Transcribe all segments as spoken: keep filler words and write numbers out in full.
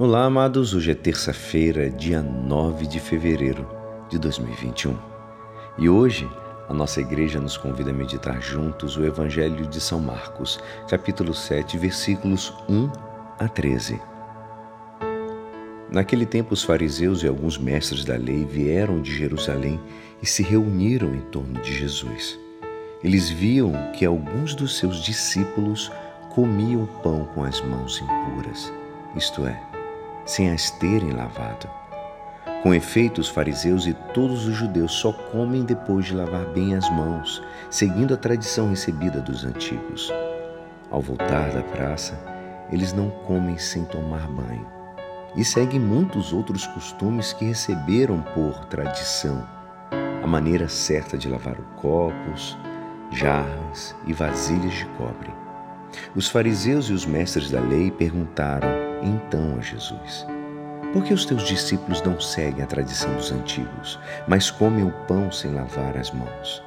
Olá, amados, hoje é terça-feira, dia nove de fevereiro de dois mil e vinte e um. E hoje a nossa igreja nos convida a meditar juntos o Evangelho de São Marcos, capítulo sete, versículos um a treze. Naquele tempo os fariseus e alguns mestres da lei vieram de Jerusalém e se reuniram em torno de Jesus. Eles viam que alguns dos seus discípulos comiam pão com as mãos impuras, isto é, sem as terem lavado. Com efeito, os fariseus e todos os judeus só comem depois de lavar bem as mãos, seguindo a tradição recebida dos antigos. Ao voltar da praça, eles não comem sem tomar banho e seguem muitos outros costumes que receberam por tradição, a maneira certa de lavar copos, jarras e vasilhas de cobre. Os fariseus e os mestres da lei perguntaram então a Jesus: por que os teus discípulos não seguem a tradição dos antigos, mas comem o pão sem lavar as mãos?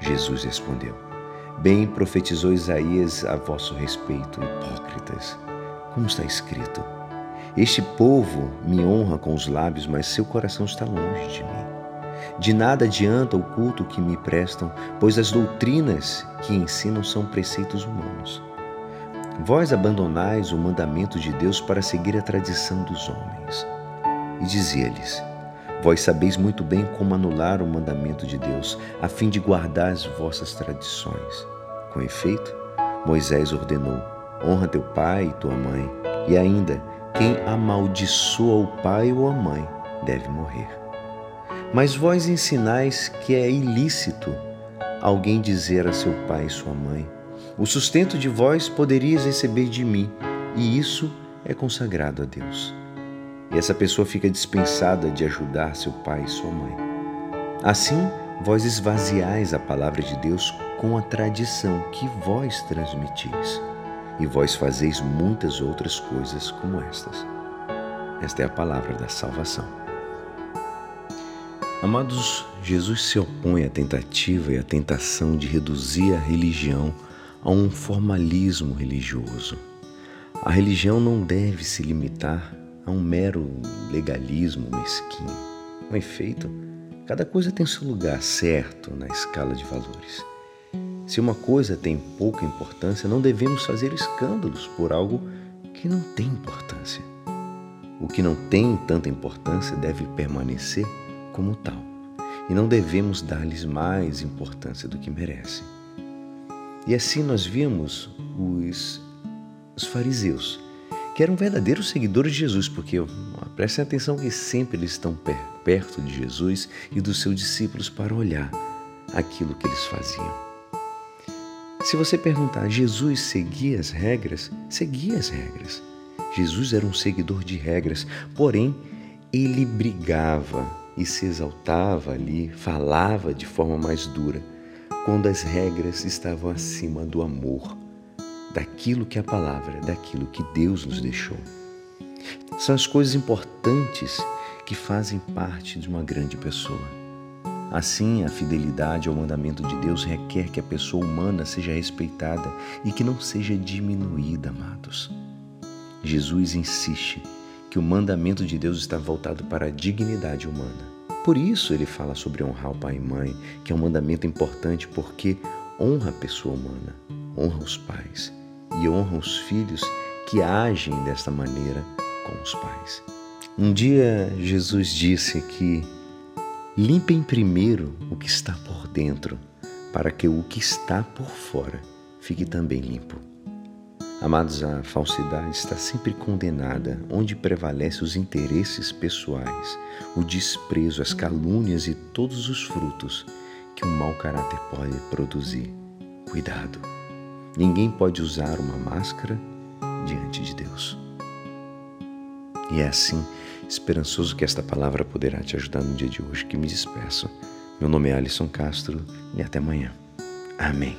Jesus respondeu: bem profetizou Isaías a vosso respeito, hipócritas, como está escrito: este povo me honra com os lábios, mas seu coração está longe de mim. De nada adianta o culto que me prestam, pois as doutrinas que ensinam são preceitos humanos. Vós abandonais o mandamento de Deus para seguir a tradição dos homens. E dizia-lhes: vós sabeis muito bem como anular o mandamento de Deus, a fim de guardar as vossas tradições. Com efeito, Moisés ordenou: honra teu pai e tua mãe, e ainda, quem amaldiçoa o pai ou a mãe deve morrer. Mas vós ensinais que é ilícito alguém dizer a seu pai e sua mãe: o sustento de vós poderias receber de mim, e isso é consagrado a Deus. E essa pessoa fica dispensada de ajudar seu pai e sua mãe. Assim, vós esvaziais a palavra de Deus com a tradição que vós transmitis, e vós fazeis muitas outras coisas como estas. Esta é a palavra da salvação. Amados, Jesus se opõe à tentativa e à tentação de reduzir a religião a um formalismo religioso. A religião não deve se limitar a um mero legalismo mesquinho. Com efeito, cada coisa tem seu lugar certo na escala de valores. Se uma coisa tem pouca importância, não devemos fazer escândalos por algo que não tem importância. O que não tem tanta importância deve permanecer como tal, e não devemos dar-lhes mais importância do que merecem. E assim nós vimos os, os fariseus, que eram verdadeiros seguidores de Jesus, porque prestem atenção que sempre eles estão per, perto de Jesus e dos seus discípulos para olhar aquilo que eles faziam. Se você perguntar: Jesus seguia as regras? Seguia as regras. Jesus era um seguidor de regras, porém ele brigava e se exaltava ali, falava de forma mais dura, quando as regras estavam acima do amor, daquilo que é a palavra, daquilo que Deus nos deixou. São as coisas importantes que fazem parte de uma grande pessoa. Assim, a fidelidade ao mandamento de Deus requer que a pessoa humana seja respeitada e que não seja diminuída, amados. Jesus insiste que o mandamento de Deus está voltado para a dignidade humana. Por isso ele fala sobre honrar o pai e mãe, que é um mandamento importante porque honra a pessoa humana, honra os pais e honra os filhos que agem desta maneira com os pais. Um dia Jesus disse que limpem primeiro o que está por dentro, para que o que está por fora fique também limpo. Amados, a falsidade está sempre condenada, onde prevalecem os interesses pessoais, o desprezo, as calúnias e todos os frutos que um mau caráter pode produzir. Cuidado! Ninguém pode usar uma máscara diante de Deus. E é assim, esperançoso que esta palavra poderá te ajudar no dia de hoje, que me despeço. Meu nome é Alisson Castro e até amanhã. Amém.